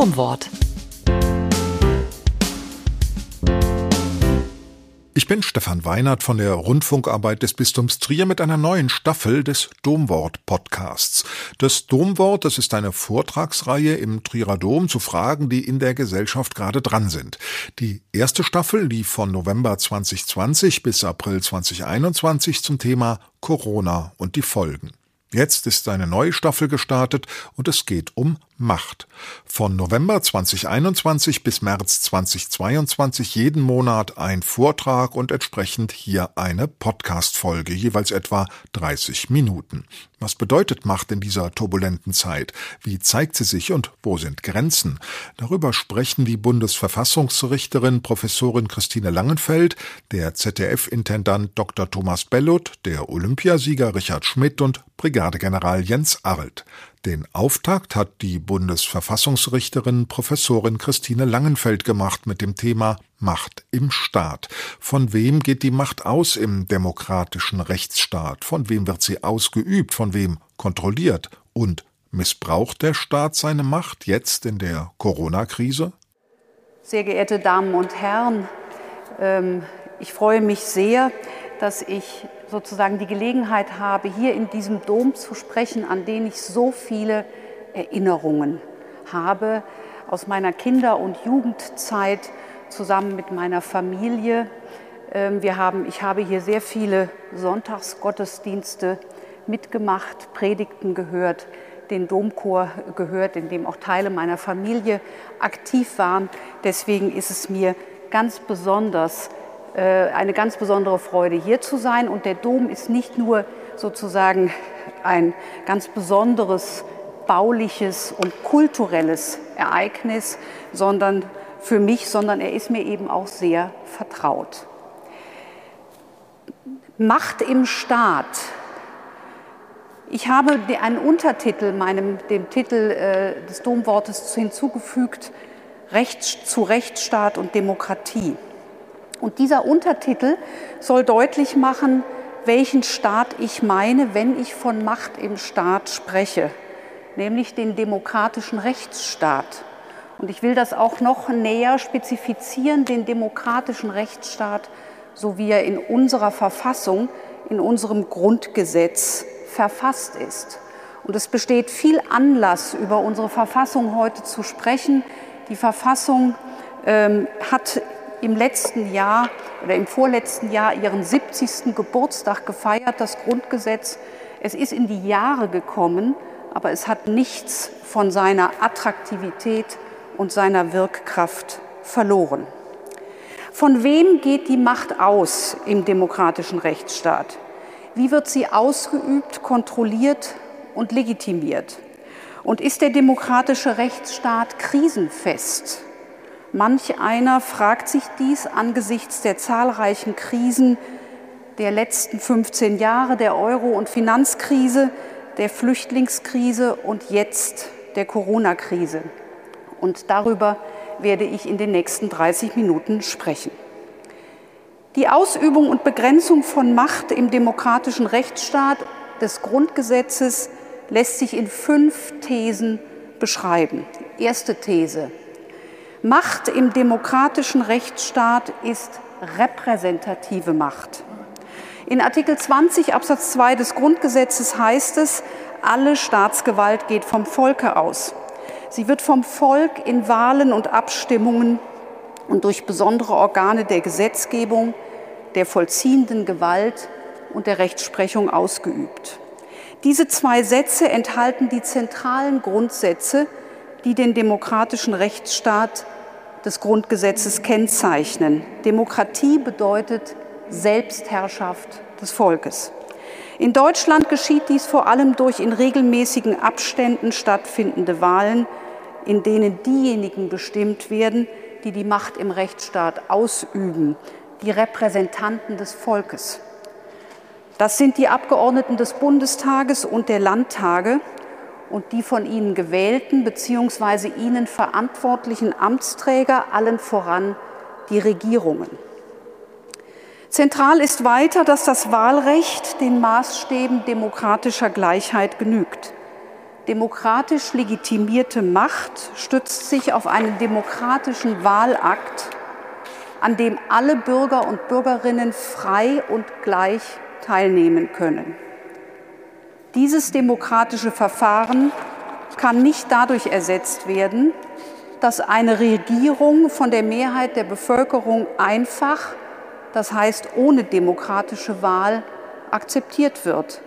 Domwort. Ich bin Stefan Weinert von der Rundfunkarbeit des Bistums Trier mit einer neuen Staffel des Domwort-Podcasts. Das Domwort, das ist eine Vortragsreihe im Trierer Dom zu Fragen, die in der Gesellschaft gerade dran sind. Die erste Staffel lief von November 2020 bis April 2021 zum Thema Corona und die Folgen. Jetzt ist eine neue Staffel gestartet und es geht um Macht. Von November 2021 bis März 2022 jeden Monat ein Vortrag und entsprechend hier eine Podcast-Folge, jeweils etwa 30 Minuten. Was bedeutet Macht in dieser turbulenten Zeit? Wie zeigt sie sich und wo sind Grenzen? Darüber sprechen die Bundesverfassungsrichterin Professorin Christine Langenfeld, der ZDF-Intendant Dr. Thomas Bellut, der Olympiasieger Richard Schmidt und Brigadegeneral Jens Arlt. Den Auftakt hat die Bundesverfassungsrichterin Professorin Christine Langenfeld gemacht mit dem Thema Macht im Staat. Von wem geht die Macht aus im demokratischen Rechtsstaat? Von wem wird sie ausgeübt? Von wem kontrolliert? Und missbraucht der Staat seine Macht jetzt in der Corona-Krise? Sehr geehrte Damen und Herren, ich freue mich sehr, dass ich sozusagen die Gelegenheit habe, hier in diesem Dom zu sprechen, an den ich so viele Erinnerungen habe aus meiner Kinder- und Jugendzeit zusammen mit meiner Familie. Ich habe hier sehr viele Sonntagsgottesdienste mitgemacht, Predigten gehört, den Domchor gehört, in dem auch Teile meiner Familie aktiv waren. Deswegen ist es mir eine ganz besondere Freude, hier zu sein. Und der Dom ist nicht nur sozusagen ein ganz besonderes bauliches und kulturelles Ereignis, sondern er ist mir eben auch sehr vertraut. Macht im Staat. Ich habe einen Untertitel dem Titel des Domwortes hinzugefügt, zu Rechtsstaat und Demokratie. Und dieser Untertitel soll deutlich machen, welchen Staat ich meine, wenn ich von Macht im Staat spreche, nämlich den demokratischen Rechtsstaat. Und ich will das auch noch näher spezifizieren, den demokratischen Rechtsstaat, so wie er in unserer Verfassung, in unserem Grundgesetz verfasst ist. Und es besteht viel Anlass, über unsere Verfassung heute zu sprechen. Die Verfassung hat im letzten Jahr oder im vorletzten Jahr ihren 70. Geburtstag gefeiert, das Grundgesetz. Es ist in die Jahre gekommen, aber es hat nichts von seiner Attraktivität und seiner Wirkkraft verloren. Von wem geht die Macht aus im demokratischen Rechtsstaat? Wie wird sie ausgeübt, kontrolliert und legitimiert? Und ist der demokratische Rechtsstaat krisenfest? Manch einer fragt sich dies angesichts der zahlreichen Krisen der letzten 15 Jahre, der Euro- und Finanzkrise, der Flüchtlingskrise und jetzt der Corona-Krise. Und darüber werde ich in den nächsten 30 Minuten sprechen. Die Ausübung und Begrenzung von Macht im demokratischen Rechtsstaat des Grundgesetzes lässt sich in 5 Thesen beschreiben. Erste These: Macht im demokratischen Rechtsstaat ist repräsentative Macht. In Artikel 20 Absatz 2 des Grundgesetzes heißt es, alle Staatsgewalt geht vom Volke aus. Sie wird vom Volk in Wahlen und Abstimmungen und durch besondere Organe der Gesetzgebung, der vollziehenden Gewalt und der Rechtsprechung ausgeübt. Diese 2 Sätze enthalten die zentralen Grundsätze, die den demokratischen Rechtsstaat des Grundgesetzes kennzeichnen. Demokratie bedeutet Selbstherrschaft des Volkes. In Deutschland geschieht dies vor allem durch in regelmäßigen Abständen stattfindende Wahlen, in denen diejenigen bestimmt werden, die die Macht im Rechtsstaat ausüben, die Repräsentanten des Volkes. Das sind die Abgeordneten des Bundestages und der Landtage, und die von ihnen gewählten bzw. ihnen verantwortlichen Amtsträger, allen voran die Regierungen. Zentral ist weiter, dass das Wahlrecht den Maßstäben demokratischer Gleichheit genügt. Demokratisch legitimierte Macht stützt sich auf einen demokratischen Wahlakt, an dem alle Bürger und Bürgerinnen frei und gleich teilnehmen können. Dieses demokratische Verfahren kann nicht dadurch ersetzt werden, dass eine Regierung von der Mehrheit der Bevölkerung einfach, das heißt ohne demokratische Wahl, akzeptiert wird.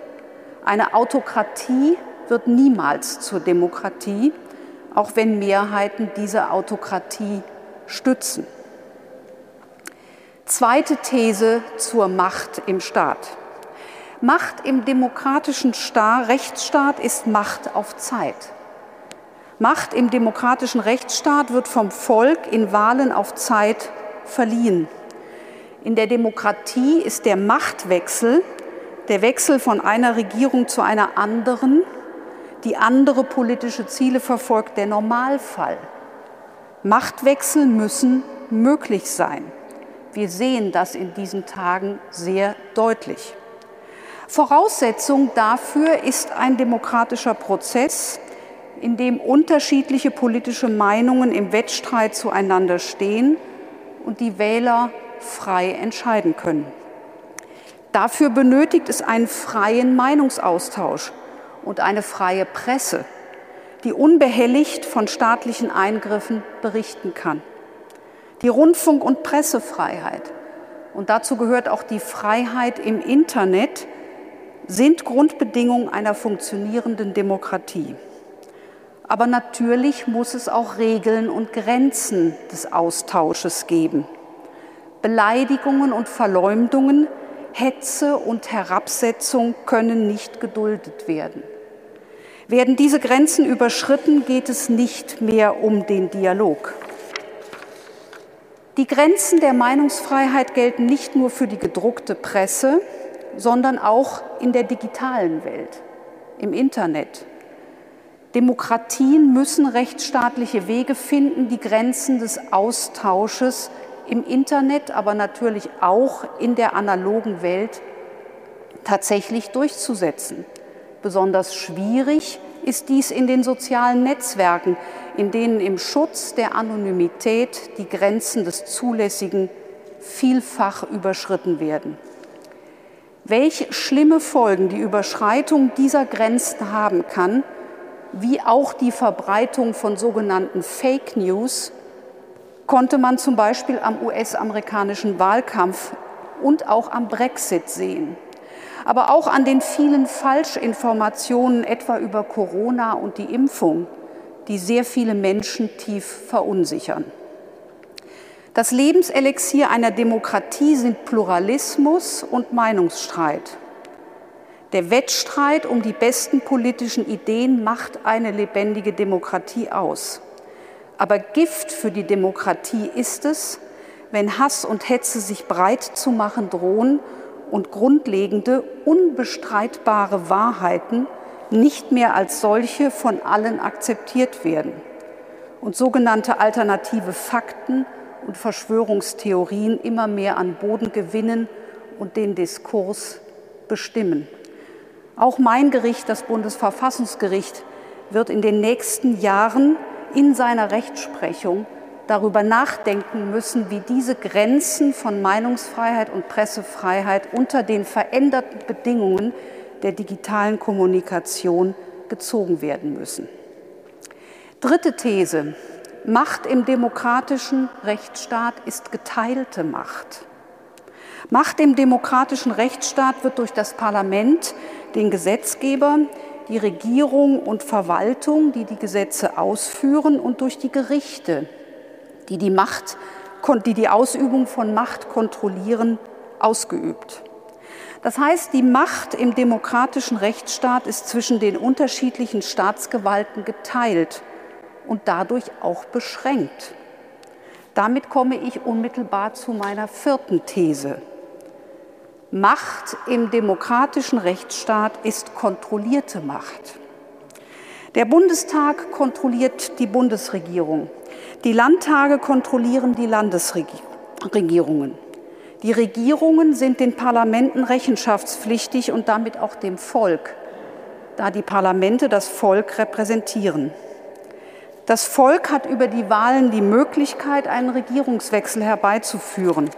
Eine Autokratie wird niemals zur Demokratie, auch wenn Mehrheiten diese Autokratie stützen. Zweite These zur Macht im Staat. Macht im demokratischen Rechtsstaat ist Macht auf Zeit. Macht im demokratischen Rechtsstaat wird vom Volk in Wahlen auf Zeit verliehen. In der Demokratie ist der Machtwechsel, der Wechsel von einer Regierung zu einer anderen, die andere politische Ziele verfolgt, der Normalfall. Machtwechsel müssen möglich sein. Wir sehen das in diesen Tagen sehr deutlich. Voraussetzung dafür ist ein demokratischer Prozess, in dem unterschiedliche politische Meinungen im Wettstreit zueinander stehen und die Wähler frei entscheiden können. Dafür benötigt es einen freien Meinungsaustausch und eine freie Presse, die unbehelligt von staatlichen Eingriffen berichten kann. Die Rundfunk- und Pressefreiheit und dazu gehört auch die Freiheit im Internet sind Grundbedingungen einer funktionierenden Demokratie. Aber natürlich muss es auch Regeln und Grenzen des Austausches geben. Beleidigungen und Verleumdungen, Hetze und Herabsetzung können nicht geduldet werden. Werden diese Grenzen überschritten, geht es nicht mehr um den Dialog. Die Grenzen der Meinungsfreiheit gelten nicht nur für die gedruckte Presse, sondern auch in der digitalen Welt, im Internet. Demokratien müssen rechtsstaatliche Wege finden, die Grenzen des Austausches im Internet, aber natürlich auch in der analogen Welt tatsächlich durchzusetzen. Besonders schwierig ist dies in den sozialen Netzwerken, in denen im Schutz der Anonymität die Grenzen des Zulässigen vielfach überschritten werden. Welch schlimme Folgen die Überschreitung dieser Grenzen haben kann, wie auch die Verbreitung von sogenannten Fake News, konnte man zum Beispiel am US-amerikanischen Wahlkampf und auch am Brexit sehen. Aber auch an den vielen Falschinformationen, etwa über Corona und die Impfung, die sehr viele Menschen tief verunsichern. Das Lebenselixier einer Demokratie sind Pluralismus und Meinungsstreit. Der Wettstreit um die besten politischen Ideen macht eine lebendige Demokratie aus. Aber Gift für die Demokratie ist es, wenn Hass und Hetze sich breit zu machen drohen und grundlegende, unbestreitbare Wahrheiten nicht mehr als solche von allen akzeptiert werden und sogenannte alternative Fakten und Verschwörungstheorien immer mehr an Boden gewinnen und den Diskurs bestimmen. Auch mein Gericht, das Bundesverfassungsgericht, wird in den nächsten Jahren in seiner Rechtsprechung darüber nachdenken müssen, wie diese Grenzen von Meinungsfreiheit und Pressefreiheit unter den veränderten Bedingungen der digitalen Kommunikation gezogen werden müssen. Dritte These: Macht im demokratischen Rechtsstaat ist geteilte Macht. Macht im demokratischen Rechtsstaat wird durch das Parlament, den Gesetzgeber, die Regierung und Verwaltung, die die Gesetze ausführen, und durch die Gerichte, die Ausübung von Macht kontrollieren, ausgeübt. Das heißt, die Macht im demokratischen Rechtsstaat ist zwischen den unterschiedlichen Staatsgewalten geteilt und dadurch auch beschränkt. Damit komme ich unmittelbar zu meiner vierten These. Macht im demokratischen Rechtsstaat ist kontrollierte Macht. Der Bundestag kontrolliert die Bundesregierung. Die Landtage kontrollieren die Landesregierungen. Die Regierungen sind den Parlamenten rechenschaftspflichtig und damit auch dem Volk. da die Parlamente das Volk repräsentieren. Das Volk hat über die Wahlen die Möglichkeit, einen Regierungswechsel herbeizuführen.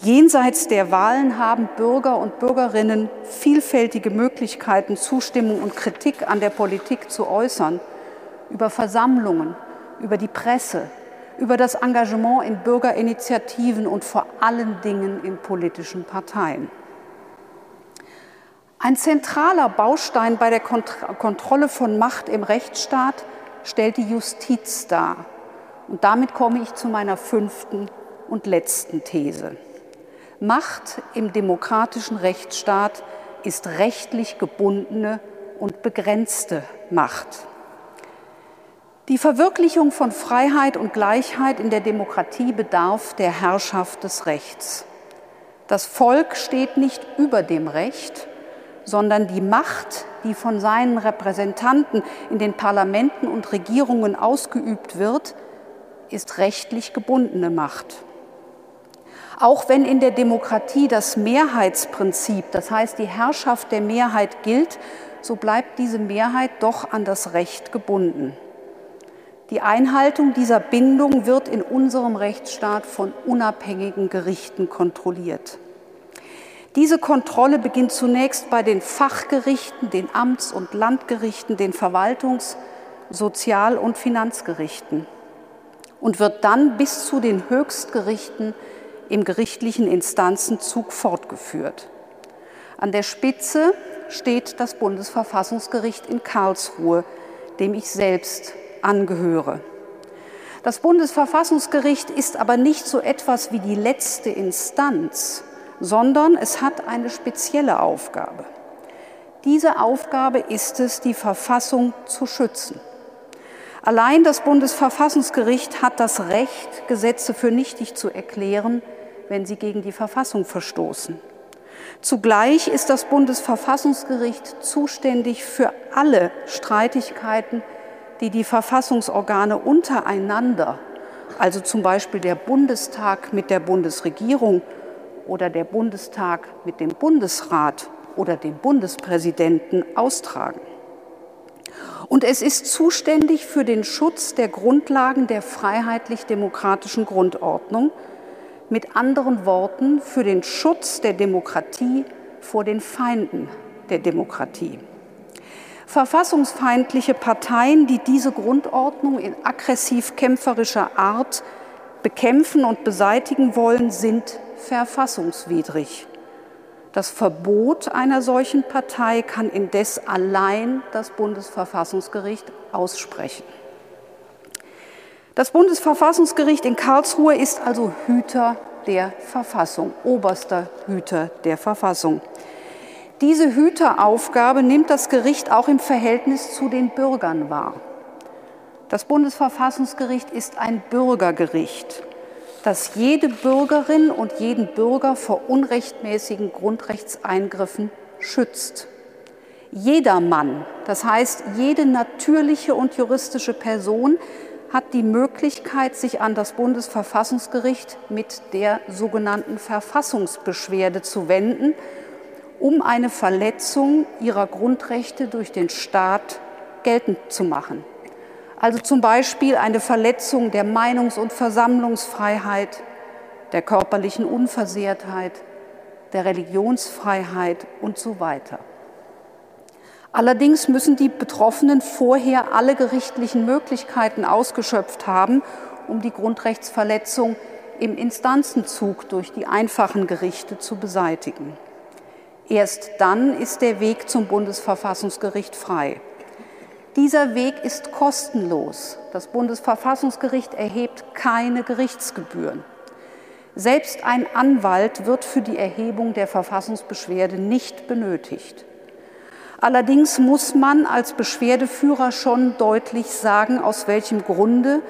Jenseits der Wahlen haben Bürger und Bürgerinnen vielfältige Möglichkeiten, Zustimmung und Kritik an der Politik zu äußern, über Versammlungen, über die Presse, über das Engagement in Bürgerinitiativen und vor allen Dingen in politischen Parteien. Ein zentraler Baustein bei der Kontrolle von Macht im Rechtsstaat stellt die Justiz dar. Und damit komme ich zu meiner fünften und letzten These. Macht im demokratischen Rechtsstaat ist rechtlich gebundene und begrenzte Macht. Die Verwirklichung von Freiheit und Gleichheit in der Demokratie bedarf der Herrschaft des Rechts. Das Volk steht nicht über dem Recht, sondern die Macht, die von seinen Repräsentanten in den Parlamenten und Regierungen ausgeübt wird, ist rechtlich gebundene Macht. Auch wenn in der Demokratie das Mehrheitsprinzip, das heißt die Herrschaft der Mehrheit, gilt, so bleibt diese Mehrheit doch an das Recht gebunden. Die Einhaltung dieser Bindung wird in unserem Rechtsstaat von unabhängigen Gerichten kontrolliert. Diese Kontrolle beginnt zunächst bei den Fachgerichten, den Amts- und Landgerichten, den Verwaltungs-, Sozial- und Finanzgerichten und wird dann bis zu den Höchstgerichten im gerichtlichen Instanzenzug fortgeführt. An der Spitze steht das Bundesverfassungsgericht in Karlsruhe, dem ich selbst angehöre. Das Bundesverfassungsgericht ist aber nicht so etwas wie die letzte Instanz, sondern es hat eine spezielle Aufgabe. Diese Aufgabe ist es, die Verfassung zu schützen. Allein das Bundesverfassungsgericht hat das Recht, Gesetze für nichtig zu erklären, wenn sie gegen die Verfassung verstoßen. Zugleich ist das Bundesverfassungsgericht zuständig für alle Streitigkeiten, die die Verfassungsorgane untereinander, also zum Beispiel der Bundestag mit der Bundesregierung oder der Bundestag mit dem Bundesrat oder dem Bundespräsidenten, austragen. Und es ist zuständig für den Schutz der Grundlagen der freiheitlich-demokratischen Grundordnung, mit anderen Worten für den Schutz der Demokratie vor den Feinden der Demokratie. Verfassungsfeindliche Parteien, die diese Grundordnung in aggressiv-kämpferischer Art bekämpfen und beseitigen wollen, sind verfassungswidrig. Das Verbot einer solchen Partei kann indes allein das Bundesverfassungsgericht aussprechen. Das Bundesverfassungsgericht in Karlsruhe ist also Hüter der Verfassung, oberster Hüter der Verfassung. Diese Hüteraufgabe nimmt das Gericht auch im Verhältnis zu den Bürgern wahr. Das Bundesverfassungsgericht ist ein Bürgergericht, das jede Bürgerin und jeden Bürger vor unrechtmäßigen Grundrechtseingriffen schützt. Jedermann, das heißt jede natürliche und juristische Person, hat die Möglichkeit, sich an das Bundesverfassungsgericht mit der sogenannten Verfassungsbeschwerde zu wenden, um eine Verletzung ihrer Grundrechte durch den Staat geltend zu machen. Also zum Beispiel eine Verletzung der Meinungs- und Versammlungsfreiheit, der körperlichen Unversehrtheit, der Religionsfreiheit und so weiter. Allerdings müssen die Betroffenen vorher alle gerichtlichen Möglichkeiten ausgeschöpft haben, um die Grundrechtsverletzung im Instanzenzug durch die einfachen Gerichte zu beseitigen. Erst dann ist der Weg zum Bundesverfassungsgericht frei. Dieser Weg ist kostenlos. Das Bundesverfassungsgericht erhebt keine Gerichtsgebühren. Selbst ein Anwalt wird für die Erhebung der Verfassungsbeschwerde nicht benötigt. Allerdings muss man als Beschwerdeführer schon deutlich sagen, aus welchem Grunde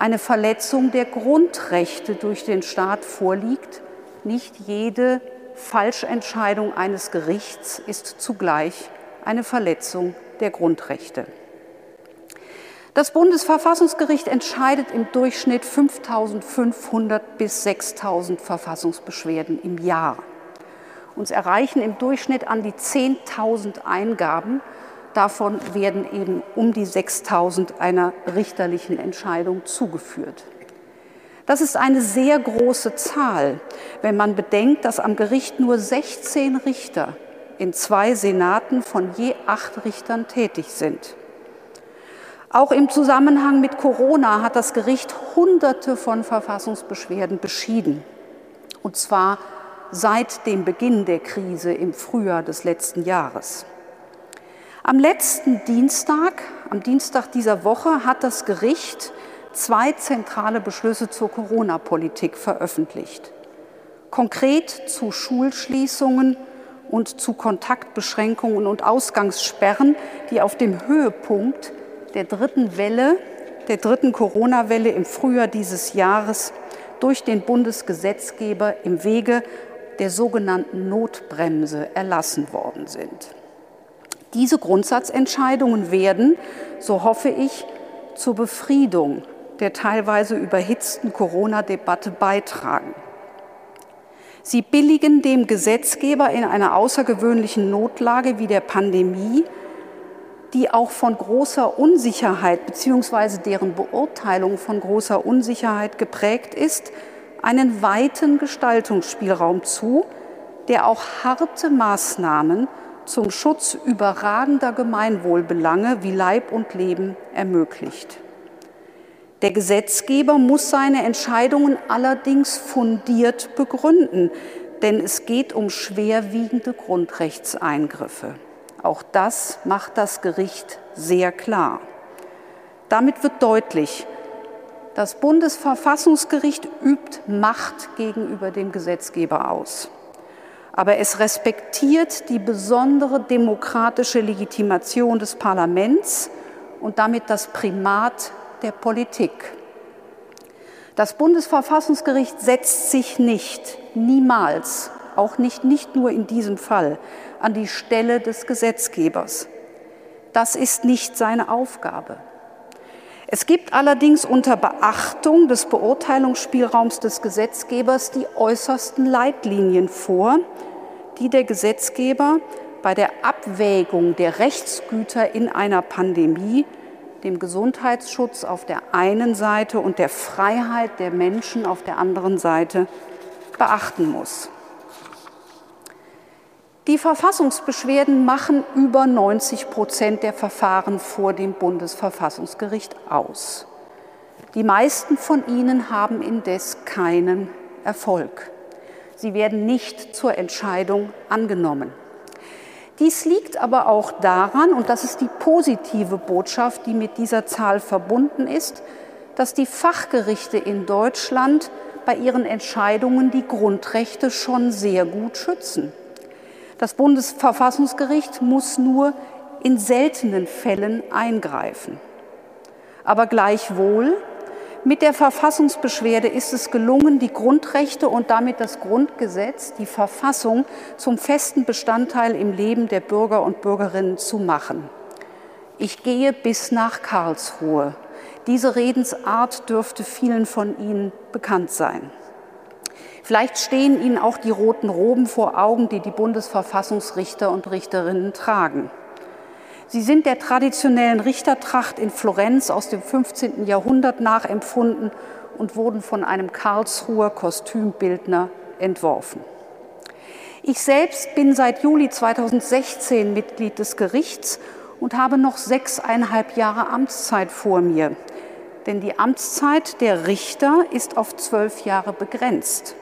eine Verletzung der Grundrechte durch den Staat vorliegt. Nicht jede Falschentscheidung eines Gerichts ist zugleich eine Verletzung der Grundrechte. Das Bundesverfassungsgericht entscheidet im Durchschnitt 5.500 bis 6.000 Verfassungsbeschwerden im Jahr. Uns erreichen im Durchschnitt an die 10.000 Eingaben. Davon werden eben um die 6.000 einer richterlichen Entscheidung zugeführt. Das ist eine sehr große Zahl, wenn man bedenkt, dass am Gericht nur 16 Richter in 2 Senaten von je 8 Richtern tätig sind. Auch im Zusammenhang mit Corona hat das Gericht Hunderte von Verfassungsbeschwerden beschieden, und zwar seit dem Beginn der Krise im Frühjahr des letzten Jahres. Am letzten Dienstag, am Dienstag dieser Woche, hat das Gericht 2 zentrale Beschlüsse zur Corona-Politik veröffentlicht. Konkret zu Schulschließungen und zu Kontaktbeschränkungen und Ausgangssperren, die auf dem Höhepunkt der dritten Corona-Welle im Frühjahr dieses Jahres durch den Bundesgesetzgeber im Wege der sogenannten Notbremse erlassen worden sind. Diese Grundsatzentscheidungen werden, so hoffe ich, zur Befriedung der teilweise überhitzten Corona-Debatte beitragen. Sie billigen dem Gesetzgeber in einer außergewöhnlichen Notlage wie der Pandemie, die auch von großer Unsicherheit bzw. deren Beurteilung von großer Unsicherheit geprägt ist, einen weiten Gestaltungsspielraum zu, der auch harte Maßnahmen zum Schutz überragender Gemeinwohlbelange wie Leib und Leben ermöglicht. Der Gesetzgeber muss seine Entscheidungen allerdings fundiert begründen, denn es geht um schwerwiegende Grundrechtseingriffe. Auch das macht das Gericht sehr klar. Damit wird deutlich, das Bundesverfassungsgericht übt Macht gegenüber dem Gesetzgeber aus. Aber es respektiert die besondere demokratische Legitimation des Parlaments und damit das Primat der Politik. Das Bundesverfassungsgericht setzt sich nicht, niemals, auch nicht nur in diesem Fall, an die Stelle des Gesetzgebers. Das ist nicht seine Aufgabe. Es gibt allerdings unter Beachtung des Beurteilungsspielraums des Gesetzgebers die äußersten Leitlinien vor, die der Gesetzgeber bei der Abwägung der Rechtsgüter in einer Pandemie, dem Gesundheitsschutz auf der einen Seite und der Freiheit der Menschen auf der anderen Seite, beachten muss. Die Verfassungsbeschwerden machen über 90% der Verfahren vor dem Bundesverfassungsgericht aus. Die meisten von ihnen haben indes keinen Erfolg. Sie werden nicht zur Entscheidung angenommen. Dies liegt aber auch daran, und das ist die positive Botschaft, die mit dieser Zahl verbunden ist, dass die Fachgerichte in Deutschland bei ihren Entscheidungen die Grundrechte schon sehr gut schützen. Das Bundesverfassungsgericht muss nur in seltenen Fällen eingreifen. Aber gleichwohl, mit der Verfassungsbeschwerde ist es gelungen, die Grundrechte und damit das Grundgesetz, die Verfassung, zum festen Bestandteil im Leben der Bürger und Bürgerinnen zu machen. Ich gehe bis nach Karlsruhe. Diese Redensart dürfte vielen von Ihnen bekannt sein. Vielleicht stehen Ihnen auch die roten Roben vor Augen, die die Bundesverfassungsrichter und Richterinnen tragen. Sie sind der traditionellen Richtertracht in Florenz aus dem 15. Jahrhundert nachempfunden und wurden von einem Karlsruher Kostümbildner entworfen. Ich selbst bin seit Juli 2016 Mitglied des Gerichts und habe noch 6,5 Jahre Amtszeit vor mir. Denn die Amtszeit der Richter ist auf 12 Jahre begrenzt.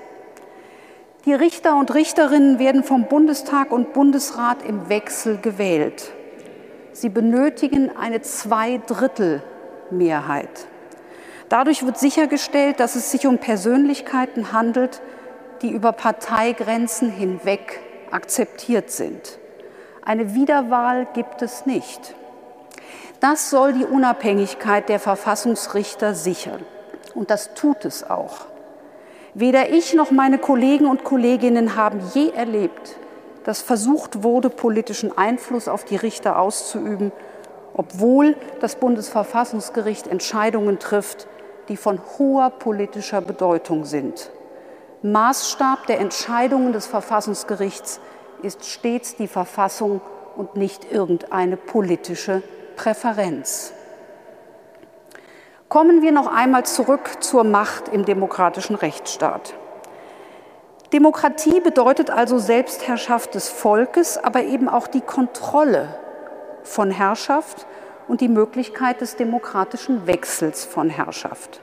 Die Richter und Richterinnen werden vom Bundestag und Bundesrat im Wechsel gewählt. Sie benötigen eine 2/3-Mehrheit. Dadurch wird sichergestellt, dass es sich um Persönlichkeiten handelt, die über Parteigrenzen hinweg akzeptiert sind. Eine Wiederwahl gibt es nicht. Das soll die Unabhängigkeit der Verfassungsrichter sichern. Und das tut es auch. Weder ich noch meine Kollegen und Kolleginnen haben je erlebt, dass versucht wurde, politischen Einfluss auf die Richter auszuüben, obwohl das Bundesverfassungsgericht Entscheidungen trifft, die von hoher politischer Bedeutung sind. Maßstab der Entscheidungen des Verfassungsgerichts ist stets die Verfassung und nicht irgendeine politische Präferenz. Kommen wir noch einmal zurück zur Macht im demokratischen Rechtsstaat. Demokratie bedeutet also Selbstherrschaft des Volkes, aber eben auch die Kontrolle von Herrschaft und die Möglichkeit des demokratischen Wechsels von Herrschaft.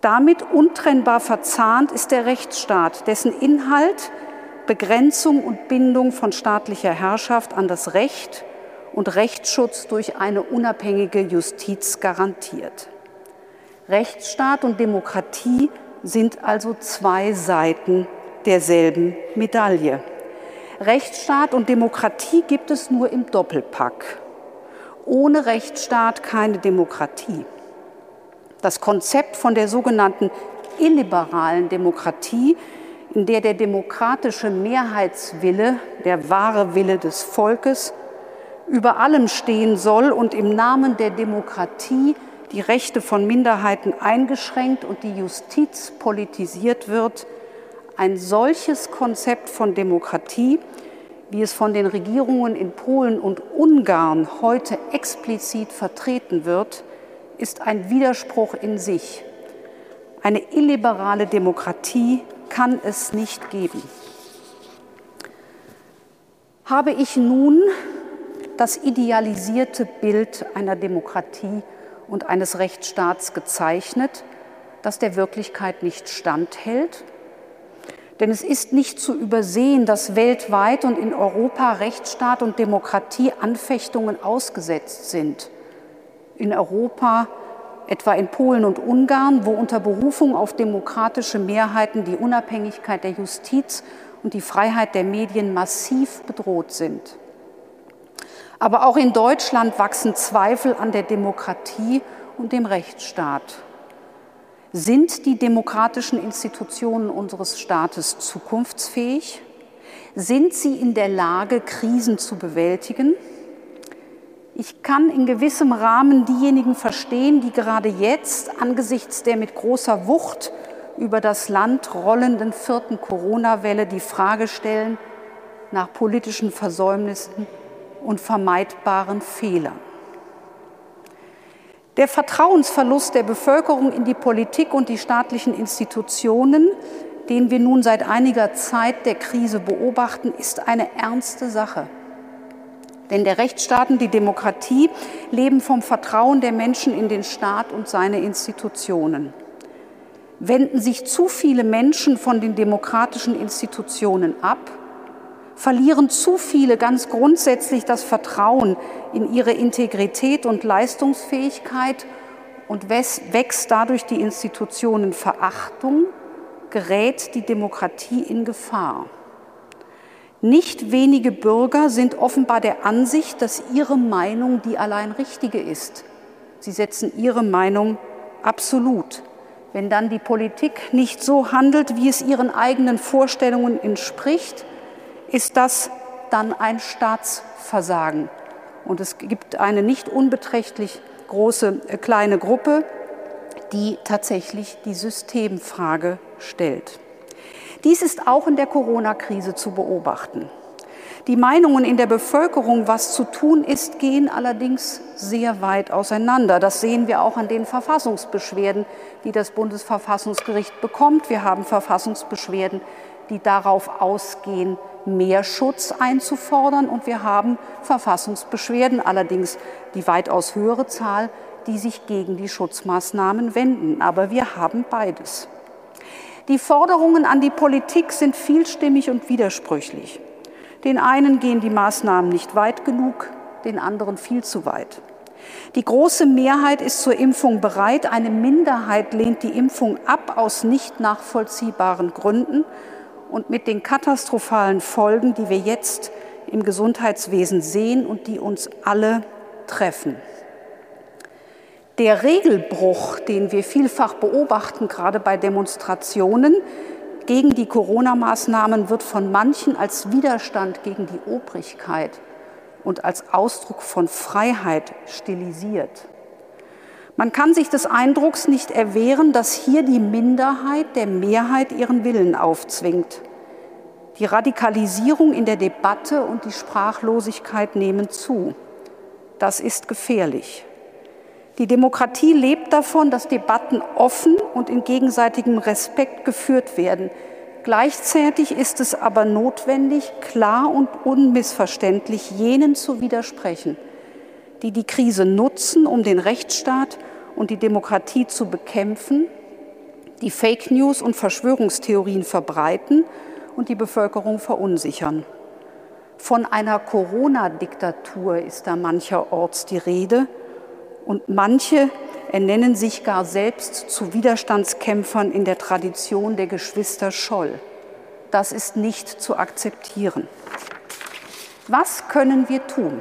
Damit untrennbar verzahnt ist der Rechtsstaat, dessen Inhalt Begrenzung und Bindung von staatlicher Herrschaft an das Recht und Rechtsschutz durch eine unabhängige Justiz garantiert. Rechtsstaat und Demokratie sind also zwei Seiten derselben Medaille. Rechtsstaat und Demokratie gibt es nur im Doppelpack. Ohne Rechtsstaat keine Demokratie. Das Konzept von der sogenannten illiberalen Demokratie, in der der demokratische Mehrheitswille, der wahre Wille des Volkes, über allem stehen soll und im Namen der Demokratie die Rechte von Minderheiten eingeschränkt und die Justiz politisiert wird. Ein solches Konzept von Demokratie, wie es von den Regierungen in Polen und Ungarn heute explizit vertreten wird, ist ein Widerspruch in sich. Eine illiberale Demokratie kann es nicht geben. Habe ich nun das idealisierte Bild einer Demokratie und eines Rechtsstaats gezeichnet, das der Wirklichkeit nicht standhält? Denn es ist nicht zu übersehen, dass weltweit und in Europa Rechtsstaat und Demokratie Anfechtungen ausgesetzt sind. In Europa, etwa in Polen und Ungarn, wo unter Berufung auf demokratische Mehrheiten die Unabhängigkeit der Justiz und die Freiheit der Medien massiv bedroht sind. Aber auch in Deutschland wachsen Zweifel an der Demokratie und dem Rechtsstaat. Sind die demokratischen Institutionen unseres Staates zukunftsfähig? Sind sie in der Lage, Krisen zu bewältigen? Ich kann in gewissem Rahmen diejenigen verstehen, die gerade jetzt angesichts der mit großer Wucht über das Land rollenden 4. Corona-Welle die Frage stellen nach politischen Versäumnissen und vermeidbaren Fehlern. Der Vertrauensverlust der Bevölkerung in die Politik und die staatlichen Institutionen, den wir nun seit einiger Zeit der Krise beobachten, ist eine ernste Sache. Denn der Rechtsstaat und die Demokratie leben vom Vertrauen der Menschen in den Staat und seine Institutionen. Wenden sich zu viele Menschen von den demokratischen Institutionen ab, verlieren zu viele ganz grundsätzlich das Vertrauen in ihre Integrität und Leistungsfähigkeit und wächst dadurch die Institutionenverachtung, gerät die Demokratie in Gefahr. Nicht wenige Bürger sind offenbar der Ansicht, dass ihre Meinung die allein richtige ist. Sie setzen ihre Meinung absolut. Wenn dann die Politik nicht so handelt, wie es ihren eigenen Vorstellungen entspricht, ist das dann ein Staatsversagen. Und es gibt eine nicht unbeträchtlich große kleine Gruppe, die tatsächlich die Systemfrage stellt. Dies ist auch in der Corona-Krise zu beobachten. Die Meinungen in der Bevölkerung, was zu tun ist, gehen allerdings sehr weit auseinander. Das sehen wir auch an den Verfassungsbeschwerden, die das Bundesverfassungsgericht bekommt. Wir haben Verfassungsbeschwerden, die darauf ausgehen, mehr Schutz einzufordern. Und wir haben Verfassungsbeschwerden, allerdings die weitaus höhere Zahl, die sich gegen die Schutzmaßnahmen wenden. Aber wir haben beides. Die Forderungen an die Politik sind vielstimmig und widersprüchlich. Den einen gehen die Maßnahmen nicht weit genug, den anderen viel zu weit. Die große Mehrheit ist zur Impfung bereit, eine Minderheit lehnt die Impfung ab aus nicht nachvollziehbaren Gründen. Und mit den katastrophalen Folgen, die wir jetzt im Gesundheitswesen sehen und die uns alle treffen. Der Regelbruch, den wir vielfach beobachten, gerade bei Demonstrationen gegen die Corona-Maßnahmen, wird von manchen als Widerstand gegen die Obrigkeit und als Ausdruck von Freiheit stilisiert. Man kann sich des Eindrucks nicht erwehren, dass hier die Minderheit der Mehrheit ihren Willen aufzwingt. Die Radikalisierung in der Debatte und die Sprachlosigkeit nehmen zu. Das ist gefährlich. Die Demokratie lebt davon, dass Debatten offen und in gegenseitigem Respekt geführt werden. Gleichzeitig ist es aber notwendig, klar und unmissverständlich jenen zu widersprechen, die die Krise nutzen, um den Rechtsstaat und die Demokratie zu bekämpfen, die Fake News und Verschwörungstheorien verbreiten und die Bevölkerung verunsichern. Von einer Corona-Diktatur ist da mancherorts die Rede. Und manche ernennen sich gar selbst zu Widerstandskämpfern in der Tradition der Geschwister Scholl. Das ist nicht zu akzeptieren. Was können wir tun?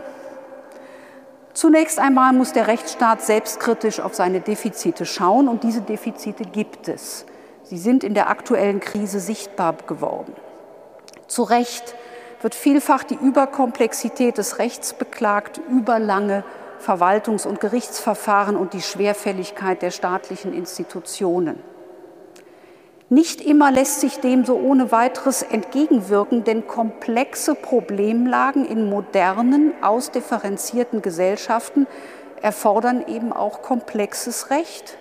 Zunächst einmal muss der Rechtsstaat selbstkritisch auf seine Defizite schauen, und diese Defizite gibt es. Sie sind in der aktuellen Krise sichtbar geworden. Zu Recht wird vielfach die Überkomplexität des Rechts beklagt, überlange Verwaltungs- und Gerichtsverfahren und die Schwerfälligkeit der staatlichen Institutionen. Nicht immer lässt sich dem so ohne weiteres entgegenwirken, denn komplexe Problemlagen in modernen, ausdifferenzierten Gesellschaften erfordern eben auch komplexes Recht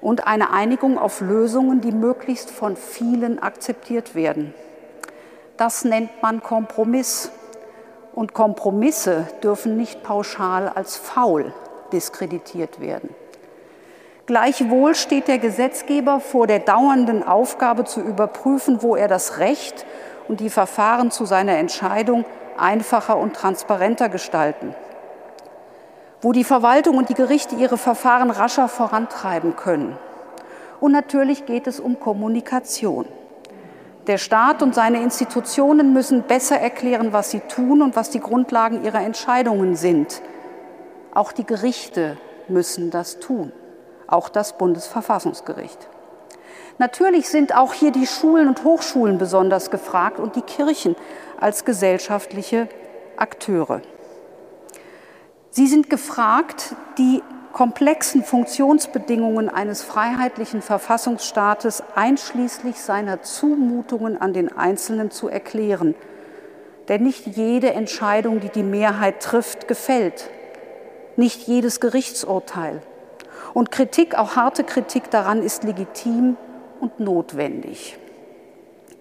und eine Einigung auf Lösungen, die möglichst von vielen akzeptiert werden. Das nennt man Kompromiss. Und Kompromisse dürfen nicht pauschal als faul diskreditiert werden. Gleichwohl steht der Gesetzgeber vor der dauernden Aufgabe zu überprüfen, wo er das Recht und die Verfahren zu seiner Entscheidung einfacher und transparenter gestalten, wo die Verwaltung und die Gerichte ihre Verfahren rascher vorantreiben können. Und natürlich geht es um Kommunikation. Der Staat und seine Institutionen müssen besser erklären, was sie tun und was die Grundlagen ihrer Entscheidungen sind. Auch die Gerichte müssen das tun, auch das Bundesverfassungsgericht. Natürlich sind auch hier die Schulen und Hochschulen besonders gefragt und die Kirchen als gesellschaftliche Akteure. Sie sind gefragt, die komplexen Funktionsbedingungen eines freiheitlichen Verfassungsstaates einschließlich seiner Zumutungen an den Einzelnen zu erklären. Denn nicht jede Entscheidung, die die Mehrheit trifft, gefällt. Nicht jedes Gerichtsurteil. Und Kritik, auch harte Kritik daran, ist legitim und notwendig.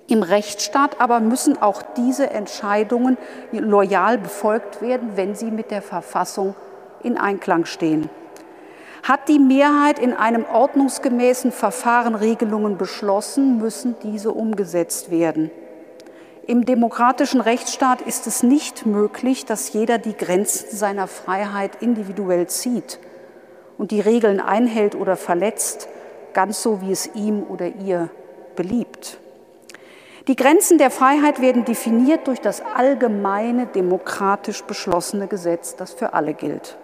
Im Rechtsstaat aber müssen auch diese Entscheidungen loyal befolgt werden, wenn sie mit der Verfassung in Einklang stehen. Hat die Mehrheit in einem ordnungsgemäßen Verfahren Regelungen beschlossen, müssen diese umgesetzt werden. Im demokratischen Rechtsstaat ist es nicht möglich, dass jeder die Grenzen seiner Freiheit individuell zieht und die Regeln einhält oder verletzt, ganz so wie es ihm oder ihr beliebt. Die Grenzen der Freiheit werden definiert durch das allgemeine, demokratisch beschlossene Gesetz, das für alle gilt.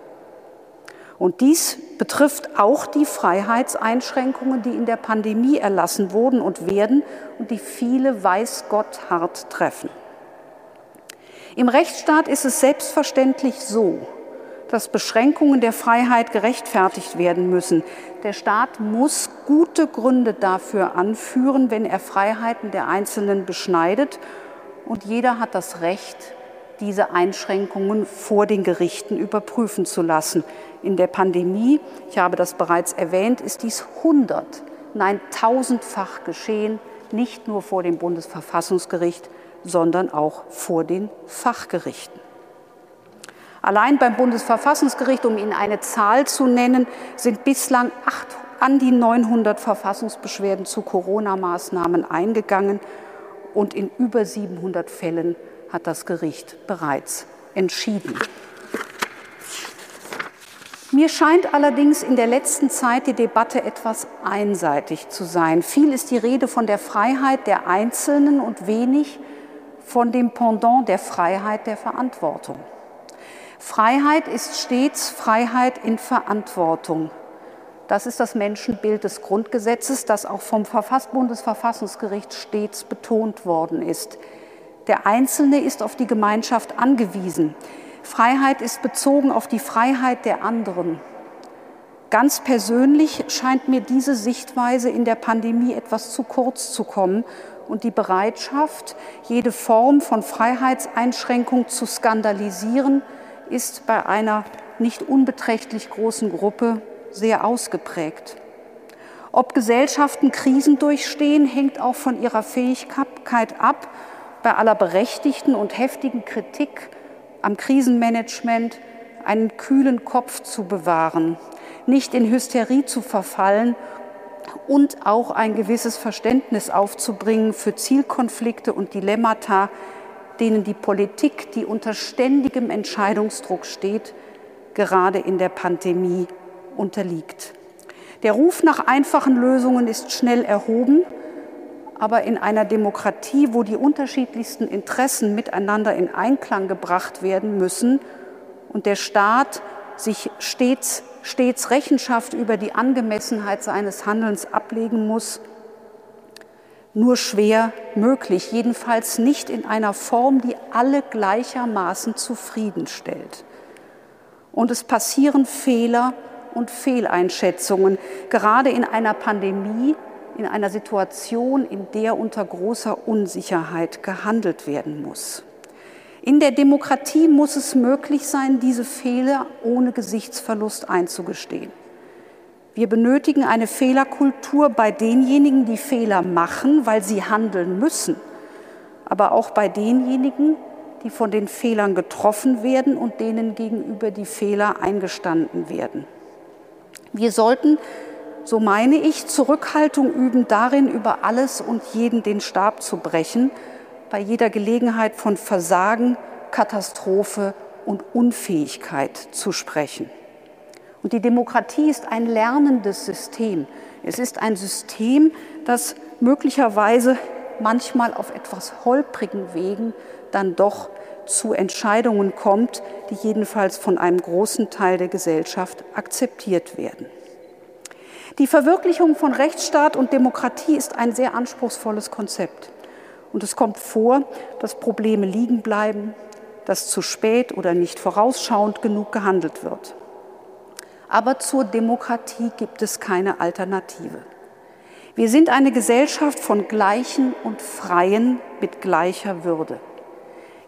Und dies betrifft auch die Freiheitseinschränkungen, die in der Pandemie erlassen wurden und werden und die viele, weiß Gott, hart treffen. Im Rechtsstaat ist es selbstverständlich so, dass Beschränkungen der Freiheit gerechtfertigt werden müssen. Der Staat muss gute Gründe dafür anführen, wenn er Freiheiten der Einzelnen beschneidet. Und jeder hat das Recht, diese Einschränkungen vor den Gerichten überprüfen zu lassen. In der Pandemie, ich habe das bereits erwähnt, ist dies 100, nein 1000-fach geschehen, nicht nur vor dem Bundesverfassungsgericht, sondern auch vor den Fachgerichten. Allein beim Bundesverfassungsgericht, um Ihnen eine Zahl zu nennen, sind bislang an die 900 Verfassungsbeschwerden zu Corona-Maßnahmen eingegangen und in über 700 Fällen hat das Gericht bereits entschieden. Mir scheint allerdings in der letzten Zeit die Debatte etwas einseitig zu sein. Viel ist die Rede von der Freiheit der Einzelnen und wenig von dem Pendant der Freiheit der Verantwortung. Freiheit ist stets Freiheit in Verantwortung. Das ist das Menschenbild des Grundgesetzes, das auch vom Bundesverfassungsgericht stets betont worden ist. Der Einzelne ist auf die Gemeinschaft angewiesen. Freiheit ist bezogen auf die Freiheit der anderen. Ganz persönlich scheint mir diese Sichtweise in der Pandemie etwas zu kurz zu kommen und die Bereitschaft, jede Form von Freiheitseinschränkung zu skandalisieren, ist bei einer nicht unbeträchtlich großen Gruppe sehr ausgeprägt. Ob Gesellschaften Krisen durchstehen, hängt auch von ihrer Fähigkeit ab, bei aller berechtigten und heftigen Kritik am Krisenmanagement einen kühlen Kopf zu bewahren, nicht in Hysterie zu verfallen und auch ein gewisses Verständnis aufzubringen für Zielkonflikte und Dilemmata, denen die Politik, die unter ständigem Entscheidungsdruck steht, gerade in der Pandemie unterliegt. Der Ruf nach einfachen Lösungen ist schnell erhoben, aber in einer Demokratie, wo die unterschiedlichsten Interessen miteinander in Einklang gebracht werden müssen und der Staat sich stets Rechenschaft über die Angemessenheit seines Handelns ablegen muss, nur schwer möglich, jedenfalls nicht in einer Form, die alle gleichermaßen zufriedenstellt. Und es passieren Fehler und Fehleinschätzungen, gerade in einer Pandemie, in einer Situation, in der unter großer Unsicherheit gehandelt werden muss. In der Demokratie muss es möglich sein, diese Fehler ohne Gesichtsverlust einzugestehen. Wir benötigen eine Fehlerkultur bei denjenigen, die Fehler machen, weil sie handeln müssen, aber auch bei denjenigen, die von den Fehlern getroffen werden und denen gegenüber die Fehler eingestanden werden. Wir sollten, so meine ich, Zurückhaltung üben darin, über alles und jeden den Stab zu brechen, bei jeder Gelegenheit von Versagen, Katastrophe und Unfähigkeit zu sprechen. Und die Demokratie ist ein lernendes System. Es ist ein System, das möglicherweise manchmal auf etwas holprigen Wegen dann doch zu Entscheidungen kommt, die jedenfalls von einem großen Teil der Gesellschaft akzeptiert werden. Die Verwirklichung von Rechtsstaat und Demokratie ist ein sehr anspruchsvolles Konzept. Und es kommt vor, dass Probleme liegen bleiben, dass zu spät oder nicht vorausschauend genug gehandelt wird. Aber zur Demokratie gibt es keine Alternative. Wir sind eine Gesellschaft von Gleichen und Freien mit gleicher Würde.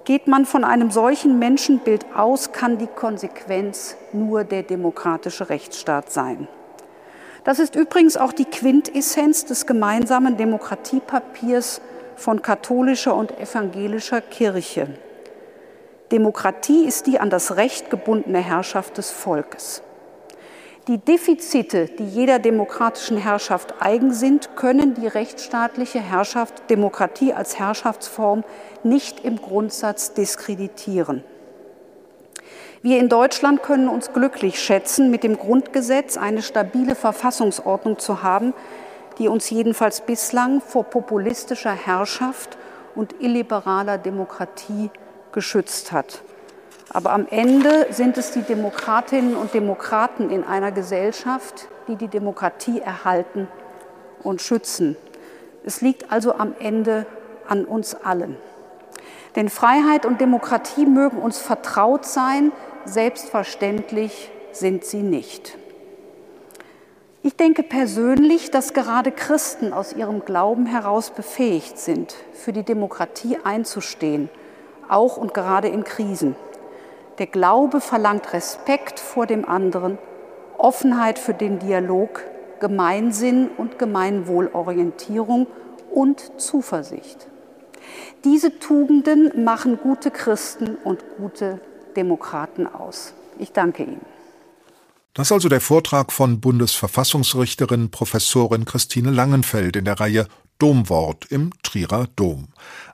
Geht man von einem solchen Menschenbild aus, kann die Konsequenz nur der demokratische Rechtsstaat sein. Das ist übrigens auch die Quintessenz des gemeinsamen Demokratiepapiers von katholischer und evangelischer Kirche. Demokratie ist die an das Recht gebundene Herrschaft des Volkes. Die Defizite, die jeder demokratischen Herrschaft eigen sind, können die rechtsstaatliche Herrschaft, Demokratie als Herrschaftsform, nicht im Grundsatz diskreditieren. Wir in Deutschland können uns glücklich schätzen, mit dem Grundgesetz eine stabile Verfassungsordnung zu haben, die uns jedenfalls bislang vor populistischer Herrschaft und illiberaler Demokratie geschützt hat. Aber am Ende sind es die Demokratinnen und Demokraten in einer Gesellschaft, die die Demokratie erhalten und schützen. Es liegt also am Ende an uns allen. Denn Freiheit und Demokratie mögen uns vertraut sein, selbstverständlich sind sie nicht. Ich denke persönlich, dass gerade Christen aus ihrem Glauben heraus befähigt sind, für die Demokratie einzustehen, auch und gerade in Krisen. Der Glaube verlangt Respekt vor dem anderen, Offenheit für den Dialog, Gemeinsinn und Gemeinwohlorientierung und Zuversicht. Diese Tugenden machen gute Christen und gute Demokraten aus. Ich danke Ihnen. Das ist also der Vortrag von Bundesverfassungsrichterin Professorin Christine Langenfeld in der Reihe Domwort im Trierer Dom.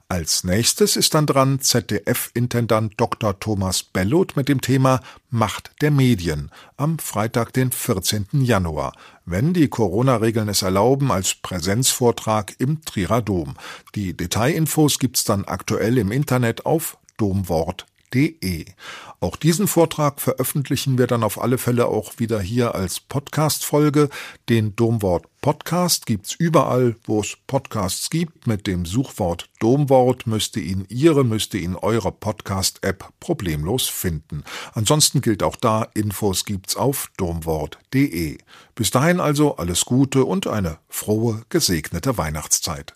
Als nächstes ist dann dran ZDF-Intendant Dr. Thomas Bellut mit dem Thema Macht der Medien am Freitag, den 14. Januar, wenn die Corona-Regeln es erlauben, als Präsenzvortrag im Trierer Dom. Die Detailinfos gibt's dann aktuell im Internet auf domwort.de. www.christinelangenfeld.de. Auch diesen Vortrag veröffentlichen wir dann auf alle Fälle auch wieder hier als Podcast-Folge. Den Domwort Podcast gibt's überall, wo es Podcasts gibt. Mit dem Suchwort Domwort müsste ihn eure Podcast-App problemlos finden. Ansonsten gilt auch da, Infos gibt's auf domwort.de. Bis dahin also alles Gute und eine frohe, gesegnete Weihnachtszeit.